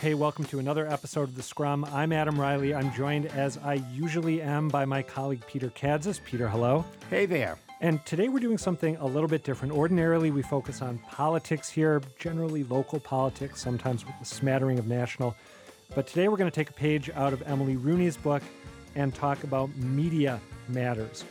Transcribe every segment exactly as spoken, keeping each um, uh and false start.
Hey, welcome to another episode of The Scrum. I'm Adam Reilly. I'm joined, as I usually am, by my colleague Peter Kadzis. Peter, hello. Hey there. And today we're doing something a little bit different. Ordinarily, we focus on politics here, generally local politics, sometimes with a smattering of national. But today we're going to take a page out of Emily Rooney's book and talk about media matters.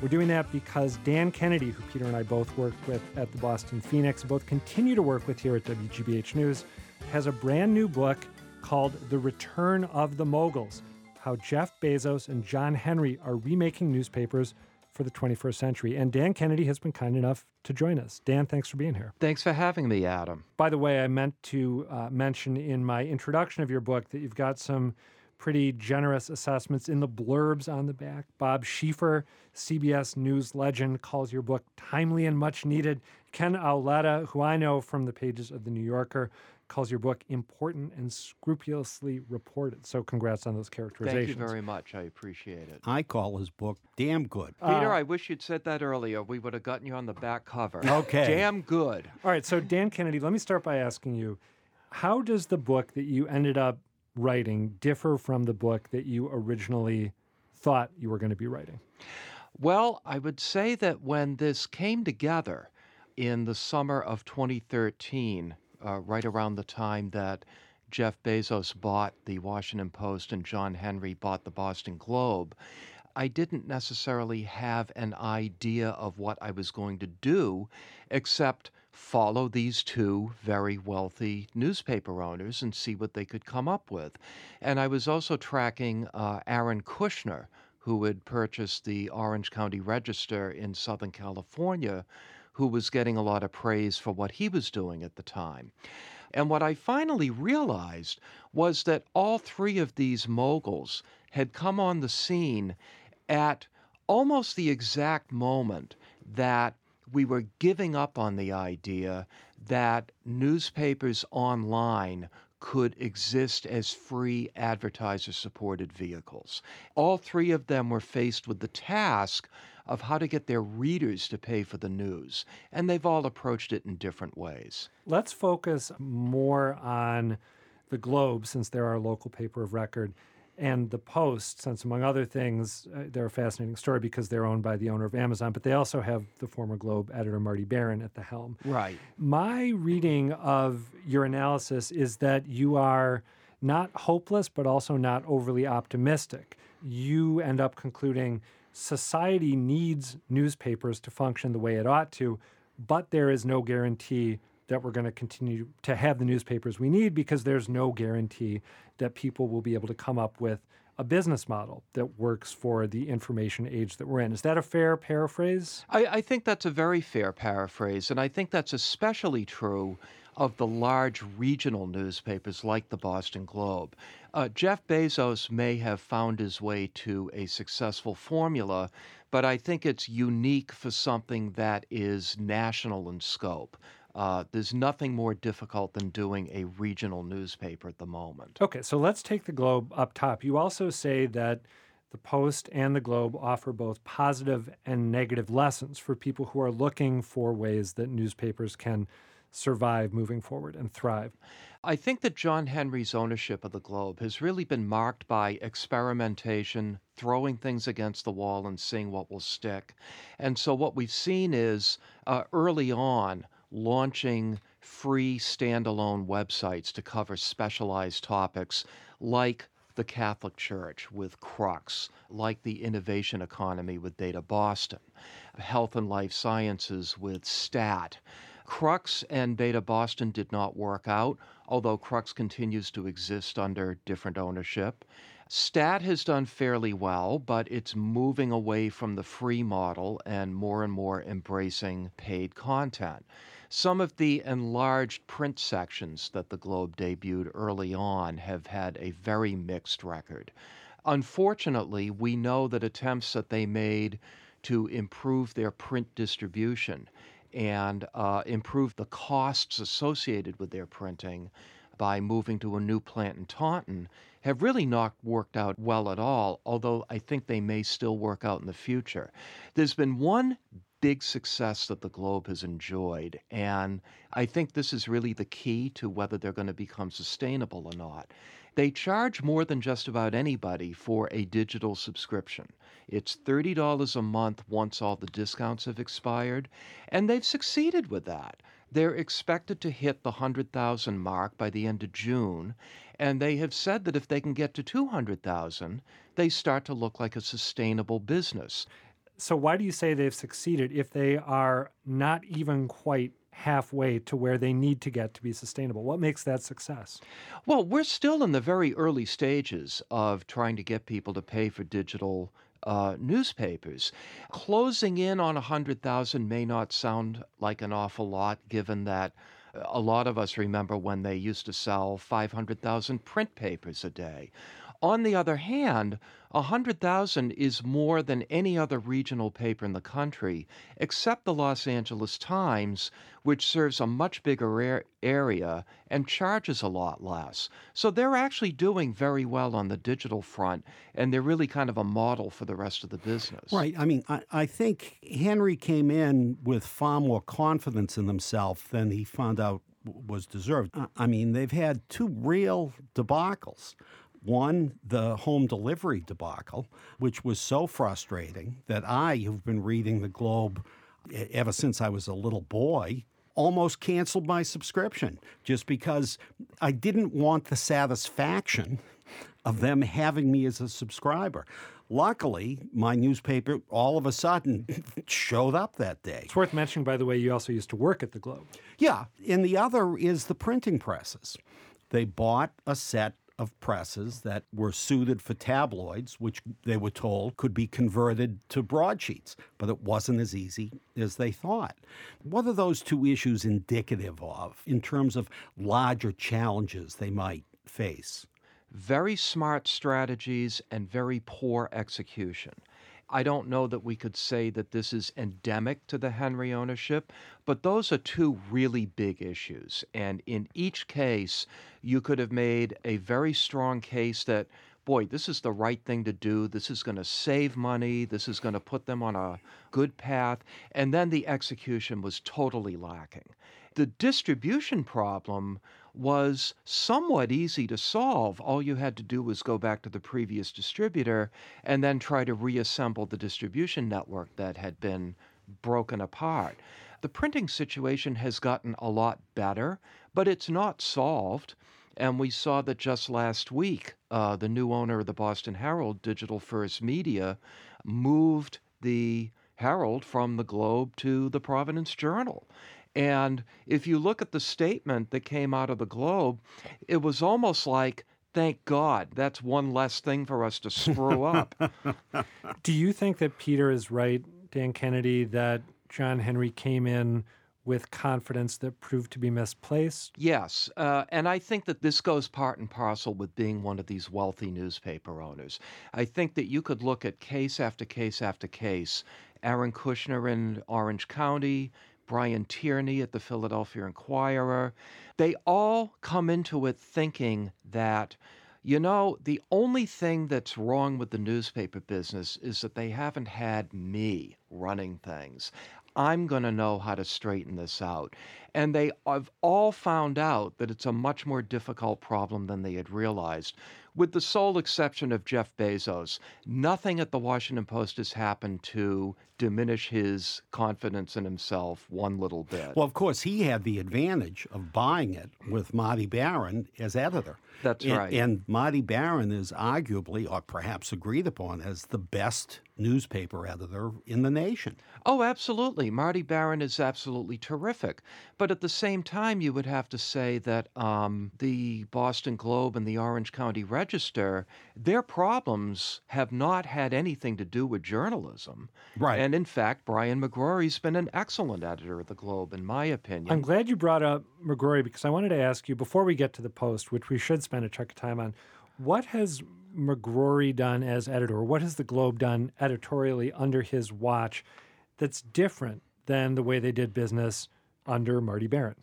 We're doing that because Dan Kennedy, who Peter and I both worked with at the Boston Phoenix, both continue to work with here at W G B H News, has a brand new book called The Return of the Moguls, How Jeff Bezos and John Henry Are Remaking Newspapers for the twenty-first Century. And Dan Kennedy has been kind enough to join us. Dan, thanks for being here. Thanks for having me, Adam. By the way, I meant to uh, mention in my introduction of your book that you've got some pretty generous assessments in the blurbs on the back. Bob Schieffer, C B S News legend, calls your book timely and much needed. Ken Auletta, who I know from the pages of The New Yorker, calls your book important and scrupulously reported. So congrats on those characterizations. Thank you very much. I appreciate it. I call his book damn good. Uh, Peter, I wish you'd said that earlier. We would have gotten you on the back cover. Okay. Damn good. All right. So Dan Kennedy, let me start by asking you, how does the book that you ended up writing differ from the book that you originally thought you were going to be writing? Well, I would say that when this came together in the summer of twenty thirteen, uh, right around the time that Jeff Bezos bought the Washington Post and John Henry bought the Boston Globe, I didn't necessarily have an idea of what I was going to do, except follow these two very wealthy newspaper owners and see what they could come up with. And I was also tracking uh, Aaron Kushner, who had purchased the Orange County Register in Southern California, who was getting a lot of praise for what he was doing at the time. And what I finally realized was that all three of these moguls had come on the scene at almost the exact moment that we were giving up on the idea that newspapers online could exist as free advertiser-supported vehicles. All three of them were faced with the task of how to get their readers to pay for the news, and they've all approached it in different ways. Let's focus more on the Globe, since they're our local paper of record, and the Post, since, among other things, uh, they're a fascinating story because they're owned by the owner of Amazon, but they also have the former Globe editor Marty Baron at the helm. Right. My reading of your analysis is that you are not hopeless, but also not overly optimistic. You end up concluding society needs newspapers to function the way it ought to, but there is no guarantee that we're going to continue to have the newspapers we need because there's no guarantee that people will be able to come up with a business model that works for the information age that we're in. Is that a fair paraphrase? I, I think that's a very fair paraphrase, and I think that's especially true of the large regional newspapers like the Boston Globe. Uh, Jeff Bezos may have found his way to a successful formula, but I think it's unique for something that is national in scope. Uh, there's nothing more difficult than doing a regional newspaper at the moment. Okay, so let's take the Globe up top. You also say that the Post and the Globe offer both positive and negative lessons for people who are looking for ways that newspapers can survive moving forward and thrive. I think that John Henry's ownership of the Globe has really been marked by experimentation, throwing things against the wall and seeing what will stick. And so what we've seen is uh, early on, launching free standalone websites to cover specialized topics like the Catholic Church with Crux, like the innovation economy with Data Boston, health and life sciences with STAT. Crux and Beta Boston did not work out, although Crux continues to exist under different ownership. STAT has done fairly well, but it's moving away from the free model and more and more embracing paid content. Some of the enlarged print sections that the Globe debuted early on have had a very mixed record. Unfortunately, we know that attempts that they made to improve their print distribution and uh, improve the costs associated with their printing by moving to a new plant in Taunton have really not worked out well at all, although I think they may still work out in the future. There's been one big success that the Globe has enjoyed. And I think this is really the key to whether they're going to become sustainable or not. They charge more than just about anybody for a digital subscription. It's thirty dollars a month once all the discounts have expired, and they've succeeded with that. They're expected to hit the one hundred thousand mark by the end of June, and they have said that if they can get to two hundred thousand, they start to look like a sustainable business. So why do you say they've succeeded if they are not even quite halfway to where they need to get to be sustainable? What makes that success? Well, we're still in the very early stages of trying to get people to pay for digital Uh, newspapers. Closing in on one hundred thousand may not sound like an awful lot, given that a lot of us remember when they used to sell five hundred thousand print papers a day. On the other hand, one hundred thousand is more than any other regional paper in the country, except the Los Angeles Times, which serves a much bigger area and charges a lot less. So they're actually doing very well on the digital front, and they're really kind of a model for the rest of the business. Right. I mean, I, I think Henry came in with far more confidence in himself than he found out was deserved. I mean, they've had two real debacles. One, the home delivery debacle, which was so frustrating that I, who've been reading the Globe ever since I was a little boy, almost canceled my subscription just because I didn't want the satisfaction of them having me as a subscriber. Luckily, my newspaper all of a sudden showed up that day. It's worth mentioning, by the way, you also used to work at the Globe. Yeah, and the other is the printing presses. They bought a set of presses that were suited for tabloids, which they were told could be converted to broadsheets, but it wasn't as easy as they thought. What are those two issues indicative of in terms of larger challenges they might face? Very smart strategies and very poor execution. I don't know that we could say that this is endemic to the Henry ownership, but those are two really big issues. And in each case, you could have made a very strong case that, boy, this is the right thing to do. This is going to save money. This is going to put them on a good path. And then the execution was totally lacking. The distribution problem was somewhat easy to solve. All you had to do was go back to the previous distributor and then try to reassemble the distribution network that had been broken apart. The printing situation has gotten a lot better, but it's not solved. And we saw that just last week, uh, the new owner of the Boston Herald, Digital First Media, moved the Herald from the Globe to the Providence Journal. And if you look at the statement that came out of the Globe, it was almost like, thank God, that's one less thing for us to screw up. Do you think that Peter is right, Dan Kennedy, that John Henry came in with confidence that proved to be misplaced? Yes. Uh, and I think that this goes part and parcel with being one of these wealthy newspaper owners. I think that you could look at case after case after case. Aaron Kushner in Orange County, Brian Tierney at the Philadelphia Inquirer. They all come into it thinking that, you know, the only thing that's wrong with the newspaper business is that they haven't had me running things. I'm going to know how to straighten this out. And they have all found out that it's a much more difficult problem than they had realized, with the sole exception of Jeff Bezos. Nothing at the Washington Post has happened to diminish his confidence in himself one little bit. Well, of course, he had the advantage of buying it with Marty Baron as editor. That's and, right. And Marty Baron is arguably, or perhaps agreed upon, as the best newspaper editor in the nation. Oh, absolutely. Marty Baron is absolutely terrific. But at the same time, you would have to say that um, the Boston Globe and the Orange County Register, their problems have not had anything to do with journalism. Right. And in fact, Brian McGrory's been an excellent editor of the Globe, in my opinion. I'm glad you brought up McGrory, because I wanted to ask you, before we get to the Post, which we should spend a chunk of time on, what has McGrory done as editor? What has the Globe done editorially under his watch that's different than the way they did business under Marty Baron?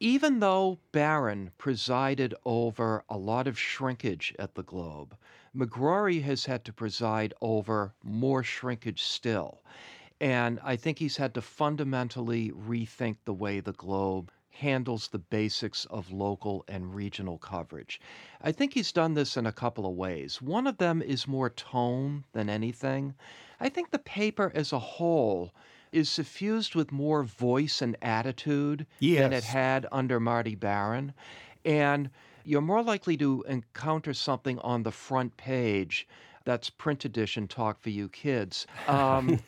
Even though Baron presided over a lot of shrinkage at the Globe, McGrory has had to preside over more shrinkage still. And I think he's had to fundamentally rethink the way the Globe handles the basics of local and regional coverage. I think he's done this in a couple of ways. One of them is more tone than anything. I think the paper as a whole is suffused with more voice and attitude yes. than it had under Marty Baron. And you're more likely to encounter something on the front page that's print edition talk for you kids, um,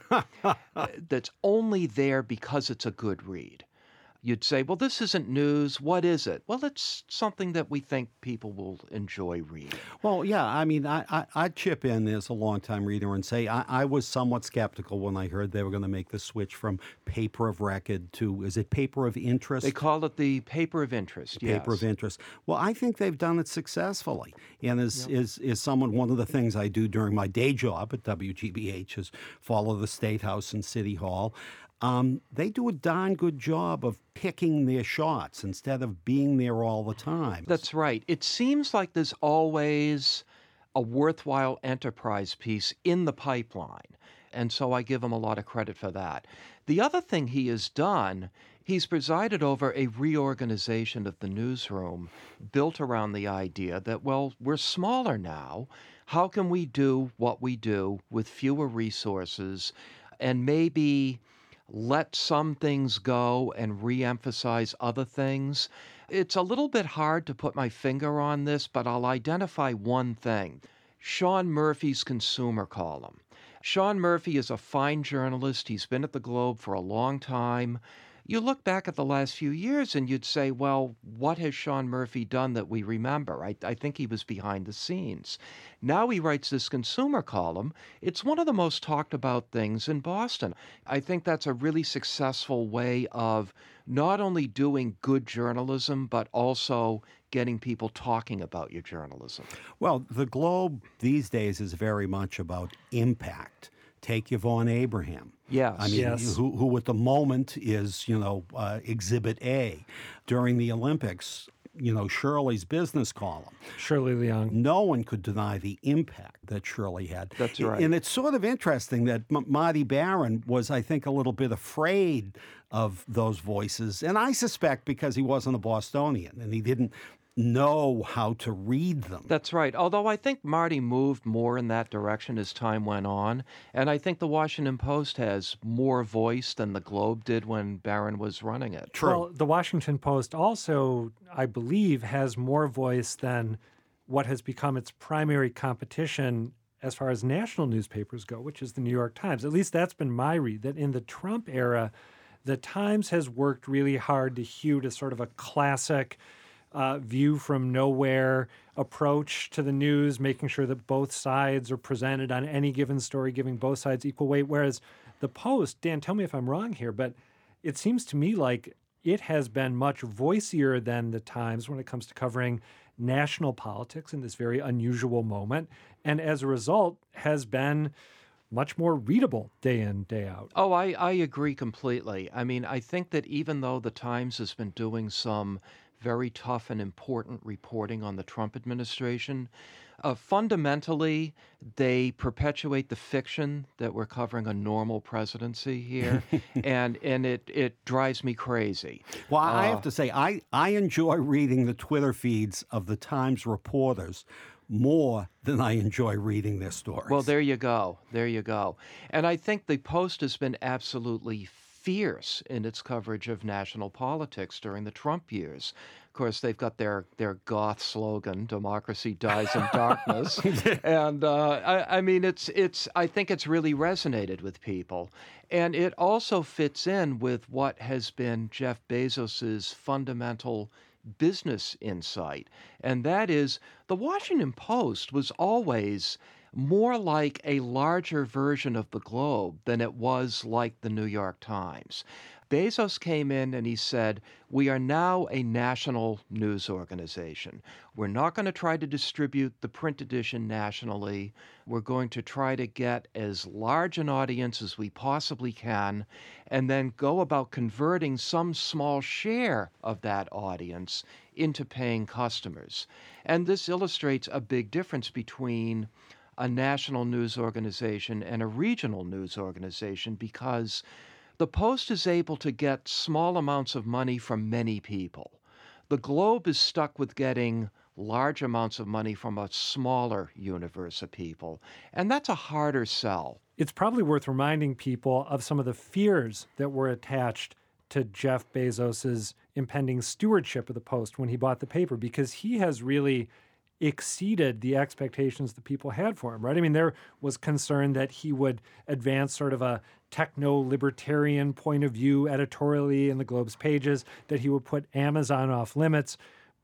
that's only there because it's a good read. You'd say, well, this isn't news. What is it? Well, it's something that we think people will enjoy reading. Well, yeah, I mean, I, I, I'd chip in as a longtime reader and say I, I was somewhat skeptical when I heard they were going to make the switch from paper of record to, is it paper of interest? They call it the paper of interest, the yes. Paper of interest. Well, I think they've done it successfully. And as, yep. as, as someone, one of the things I do during my day job at W G B H is follow the State House and City Hall. Um, they do a darn good job of picking their shots instead of being there all the time. That's right. It seems like there's always a worthwhile enterprise piece in the pipeline. And so I give him a lot of credit for that. The other thing he has done, he's presided over a reorganization of the newsroom built around the idea that, well, we're smaller now. How can we do what we do with fewer resources and maybe let some things go and re-emphasize other things? It's a little bit hard to put my finger on this, but I'll identify one thing. Sean Murphy's consumer column. Sean Murphy is a fine journalist. He's been at the Globe for a long time. You look back at the last few years and you'd say, well, what has Sean Murphy done that we remember? I, I think he was behind the scenes. Now he writes this consumer column. It's one of the most talked about things in Boston. I think that's a really successful way of not only doing good journalism, but also getting people talking about your journalism. Well, the Globe these days is very much about impact. Take Yvonne Abraham. Yes. I mean, yes. Who, who at the moment is, you know, uh, Exhibit A. During the Olympics, you know, Shirley's business column. Shirley Leung. No one could deny the impact that Shirley had. That's right. And it's sort of interesting that M- Marty Baron was, I think, a little bit afraid of those voices. And I suspect because he wasn't a Bostonian and he didn't know how to read them. That's right. Although I think Marty moved more in that direction as time went on. And I think the Washington Post has more voice than the Globe did when Baron was running it. True. Well, the Washington Post also, I believe, has more voice than what has become its primary competition as far as national newspapers go, which is the New York Times. At least that's been my read, that in the Trump era, the Times has worked really hard to hew to sort of a classic Uh, view from nowhere approach to the news, making sure that both sides are presented on any given story, giving both sides equal weight. Whereas the Post, Dan, tell me if I'm wrong here, but it seems to me like it has been much voicier than the Times when it comes to covering national politics in this very unusual moment. And as a result, has been much more readable day in, day out. Oh, I, I agree completely. I mean, I think that even though the Times has been doing some very tough and important reporting on the Trump administration, Uh, fundamentally, they perpetuate the fiction that we're covering a normal presidency here, and and it, it drives me crazy. Well, uh, I have to say, I, I enjoy reading the Twitter feeds of the Times reporters more than I enjoy reading their stories. Well, there you go. There you go. And I think the Post has been absolutely fierce in its coverage of national politics during the Trump years. Of course, they've got their, their goth slogan, "Democracy dies in darkness," and uh, I, I mean, it's it's. I think it's really resonated with people, and it also fits in with what has been Jeff Bezos's fundamental business insight, and that is the Washington Post was always more like a larger version of the Globe than it was like the New York Times. Bezos came in and he said, we are now a national news organization. We're not going to try to distribute the print edition nationally. We're going to try to get as large an audience as we possibly can and then go about converting some small share of that audience into paying customers. And this illustrates a big difference between a national news organization and a regional news organization, because the Post is able to get small amounts of money from many people. The Globe is stuck with getting large amounts of money from a smaller universe of people, and that's a harder sell. It's probably worth reminding people of some of the fears that were attached to Jeff Bezos's impending stewardship of the Post when he bought the paper, because he has really exceeded the expectations that people had for him, right? I mean, there was concern that he would advance sort of a techno-libertarian point of view editorially in the Globe's pages, that he would put Amazon off limits,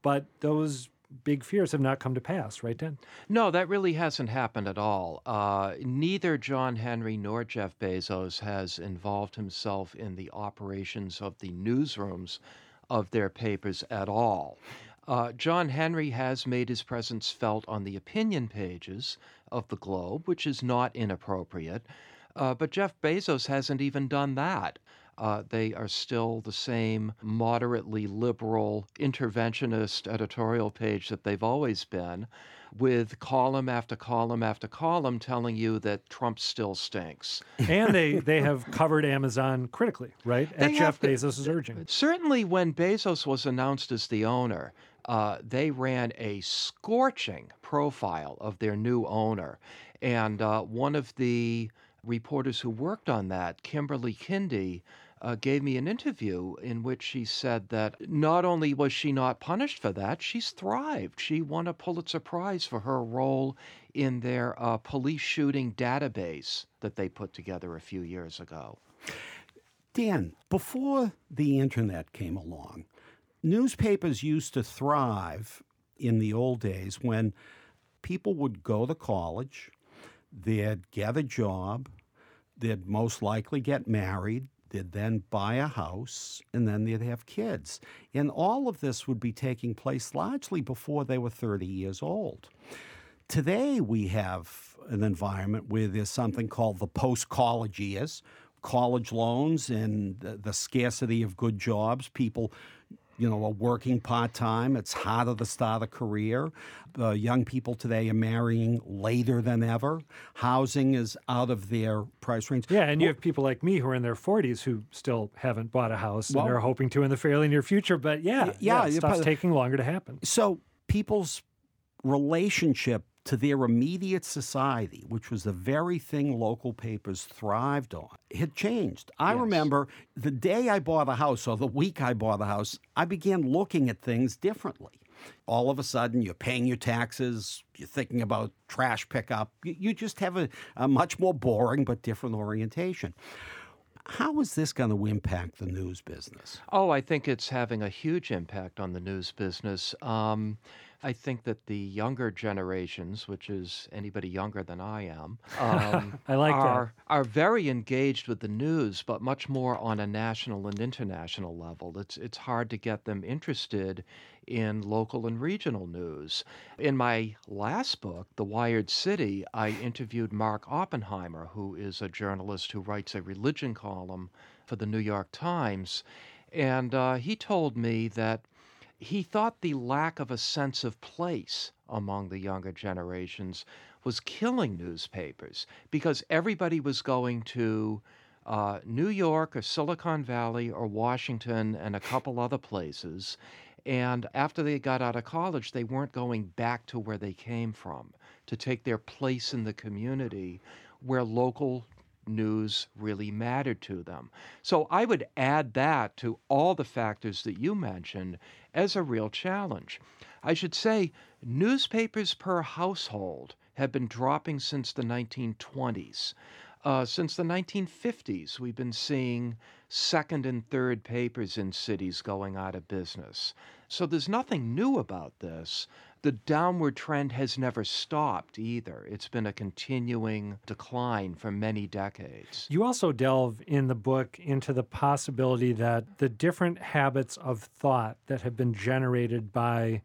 but those big fears have not come to pass, right, Dan? No, that really hasn't happened at all. Uh, neither John Henry nor Jeff Bezos has involved himself in the operations of the newsrooms of their papers at all. Uh, John Henry has made his presence felt on the opinion pages of the Globe, which is not inappropriate, uh, but Jeff Bezos hasn't even done that. Uh, they are still the same moderately liberal interventionist editorial page that they've always been, with column after column after column telling you that Trump still stinks. And they, they have covered Amazon critically, right? At they Jeff Bezos' urging. Certainly when Bezos was announced as the owner, uh, they ran a scorching profile of their new owner. And uh, one of the reporters who worked on that, Kimberly Kindy, uh, gave me an interview in which she said that not only was she not punished for that, she's thrived. She won a Pulitzer Prize for her role in their uh, police shooting database that they put together a few years ago. Dan, before the internet came along, newspapers used to thrive in the old days when people would go to college, they'd get a job, they'd most likely get married, they'd then buy a house, and then they'd have kids. And all of this would be taking place largely before they were thirty years old. Today we have an environment where there's something called the post-college years, college loans and the, the scarcity of good jobs. People, you know, are working part-time. It's harder to start a career. Uh, young people today are marrying later than ever. Housing is out of their price range. Yeah, and well, you have people like me who are in their forties who still haven't bought a house and well, are hoping to in the fairly near future. But yeah, y- yeah, yeah stuff's taking longer to happen. So people's relationship to their immediate society, which was the very thing local papers thrived on, had changed. I yes. remember the day I bought a house or the week I bought a house, I began looking at things differently. All of a sudden, you're paying your taxes, you're thinking about trash pickup. You just have a, a much more boring but different orientation. How is this going to impact the news business? Oh, I think it's having a huge impact on the news business. Um, I think that the younger generations, which is anybody younger than I am, um, I like are, that. are very engaged with the news, but much more on a national and international level. It's, it's hard to get them interested in local and regional news. In my last book, The Wired City, I interviewed Mark Oppenheimer, who is a journalist who writes a religion column for the New York Times. And uh, he told me that he thought the lack of a sense of place among the younger generations was killing newspapers, because everybody was going to uh, New York or Silicon Valley or Washington and a couple other places. And after they got out of college, they weren't going back to where they came from to take their place in the community where local news really mattered to them. So I would add that to all the factors that you mentioned as a real challenge. I should say newspapers per household have been dropping since the nineteen twenties. Uh, since the nineteen fifties, we've been seeing second and third papers in cities going out of business. So there's nothing new about this. The downward trend has never stopped either. It's been a continuing decline for many decades. You also delve in the book into the possibility that the different habits of thought that have been generated by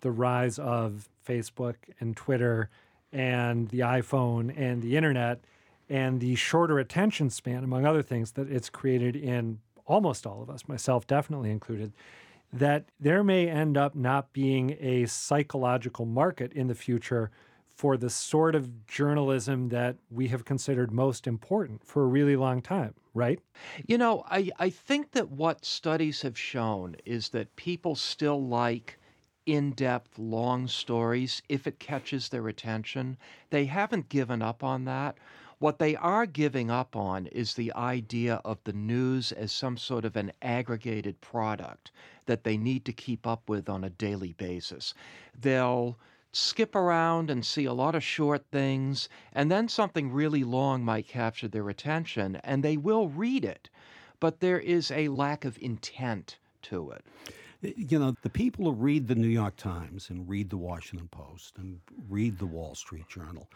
the rise of Facebook and Twitter and the iPhone and the internet and the shorter attention span, among other things, that it's created in almost all of us, myself definitely included, that there may end up not being a psychological market in the future for the sort of journalism that we have considered most important for a really long time, right? You know, I, I think that what studies have shown is that people still like in-depth, long stories if it catches their attention. They haven't given up on that. What they are giving up on is the idea of the news as some sort of an aggregated product that they need to keep up with on a daily basis. They'll skip around and see a lot of short things, and then something really long might capture their attention, and they will read it. But there is a lack of intent to it. You know, the people who read the New York Times and read the Washington Post and read the Wall Street Journal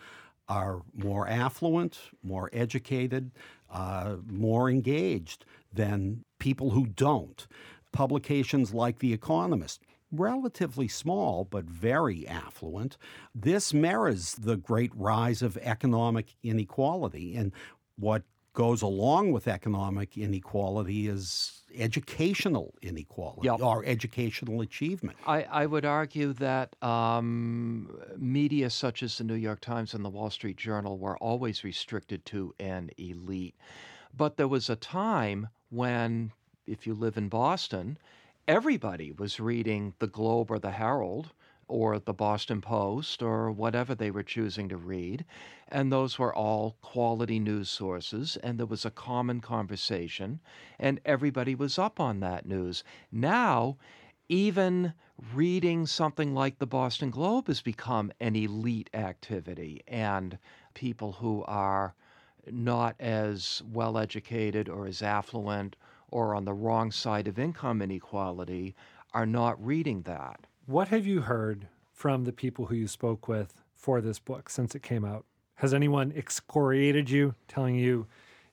are more affluent, more educated, uh, more engaged than people who don't. Publications like The Economist, relatively small but very affluent. This mirrors the great rise of economic inequality. And what goes along with economic inequality is educational inequality, yep, or educational achievement. I, I would argue that um, media such as the New York Times and the Wall Street Journal were always restricted to an elite. But there was a time when, if you live in Boston, everybody was reading the Globe or the Herald or the Boston Post or whatever they were choosing to read. And those were all quality news sources. And there was a common conversation. And everybody was up on that news. Now, even reading something like the Boston Globe has become an elite activity. And people who are not as well-educated or as affluent or on the wrong side of income inequality are not reading that. What have you heard from the people who you spoke with for this book since it came out? Has anyone excoriated you, telling you,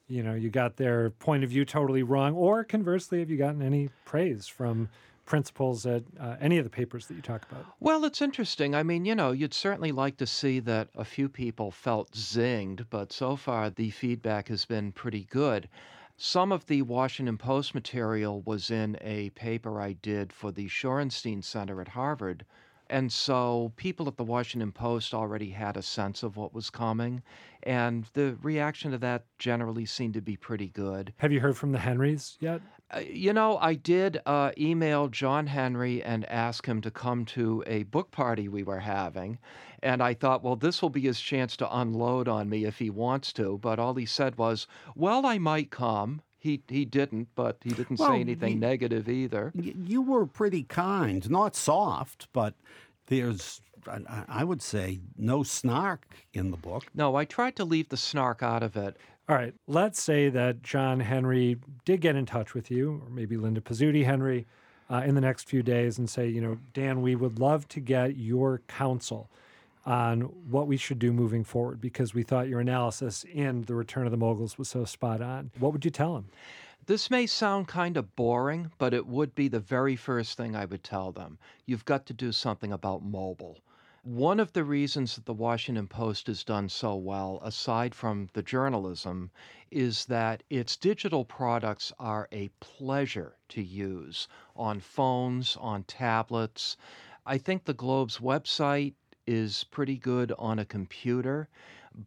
you know, you got their point of view totally wrong? Or conversely, have you gotten any praise from principals at uh, any of the papers that you talk about? Well, it's interesting. I mean, you know, you'd certainly like to see that a few people felt zinged, but so far the feedback has been pretty good. Some of the Washington Post material was in a paper I did for the Shorenstein Center at Harvard. And so people at the Washington Post already had a sense of what was coming. And the reaction to that generally seemed to be pretty good. Have you heard from the Henrys yet? Uh, you know, I did uh, email John Henry and ask him to come to a book party we were having. And I thought, well, this will be his chance to unload on me if he wants to. But all he said was, well, I might come. He he didn't, but he didn't well, say anything you, negative either. Y- you were pretty kind, not soft, but there's, I, I would say, no snark in the book. No, I tried to leave the snark out of it. All right, let's say that John Henry did get in touch with you, or maybe Linda Pizzuti Henry, uh, in the next few days and say, you know, Dan, we would love to get your counsel on what we should do moving forward, because we thought your analysis in The Return of the Moguls was so spot on. What would you tell them? This may sound kind of boring, but it would be the very first thing I would tell them. You've got to do something about mobile. One of the reasons that the Washington Post has done so well, aside from the journalism, is that its digital products are a pleasure to use on phones, on tablets. I think the Globe's website is pretty good on a computer,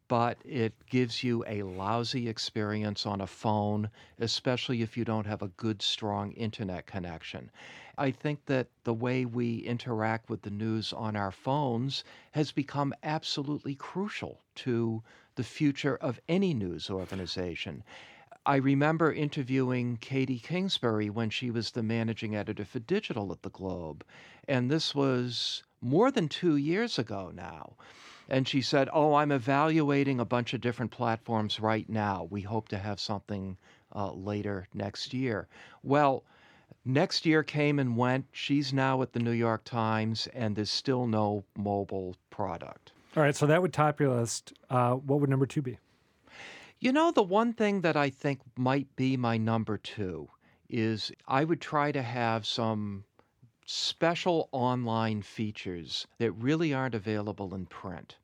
but it gives you a lousy experience on a phone, especially if you don't have a good, strong internet connection. I think that the way we interact with the news on our phones has become absolutely crucial to the future of any news organization. I remember interviewing Katie Kingsbury when she was the managing editor for Digital at the Globe, and this was more than two years ago now. And she said, oh, I'm evaluating a bunch of different platforms right now. We hope to have something uh, later next year. Well, next year came and went. She's now at the New York Times, and there's still no mobile product. All right, so that would top your list. Uh, what would number two be? You know, the one thing that I think might be my number two is I would try to have some special online features that really aren't available in print.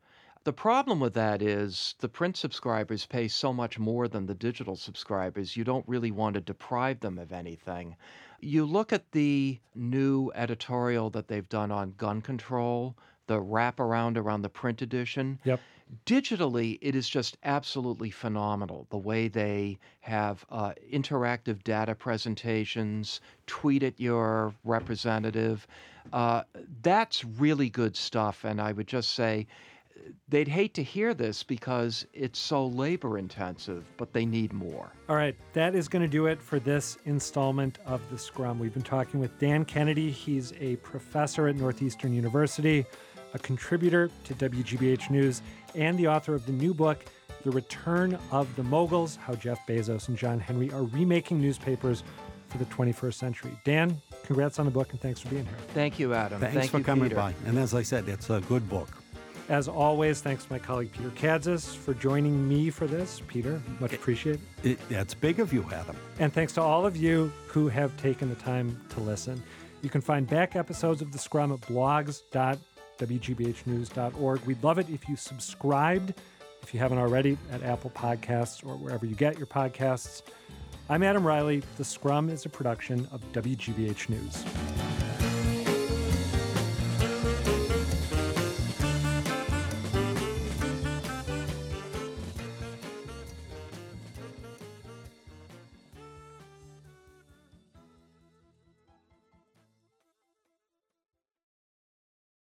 The problem with that is the print subscribers pay so much more than the digital subscribers, you don't really want to deprive them of anything. You look at the new editorial that they've done on gun control the wraparound around the print edition. Yep. Digitally, it is just absolutely phenomenal, the way they have uh, interactive data presentations, tweet at your representative. Uh, that's really good stuff, and I would just say they'd hate to hear this because it's so labor-intensive, but they need more. All right, that is going to do it for this installment of The Scrum. We've been talking with Dan Kennedy. He's a professor at Northeastern University, a contributor to W G B H News, and the author of the new book, The Return of the Moguls, How Jeff Bezos and John Henry Are Remaking Newspapers for the twenty-first century. Dan, congrats on the book, and thanks for being here. Thank you, Adam. Thanks Thank for you, coming Peter. by. And as I said, it's a good book. As always, thanks to my colleague Peter Kadzis for joining me for this. Peter, much appreciated. It, it, that's big of you, Adam. And thanks to all of you who have taken the time to listen. You can find back episodes of The Scrum at blogs dot w g b h news dot org. We'd love it if you subscribed, if you haven't already, at Apple Podcasts or wherever you get your podcasts. I'm Adam Reilly. The Scrum is a production of W G B H News.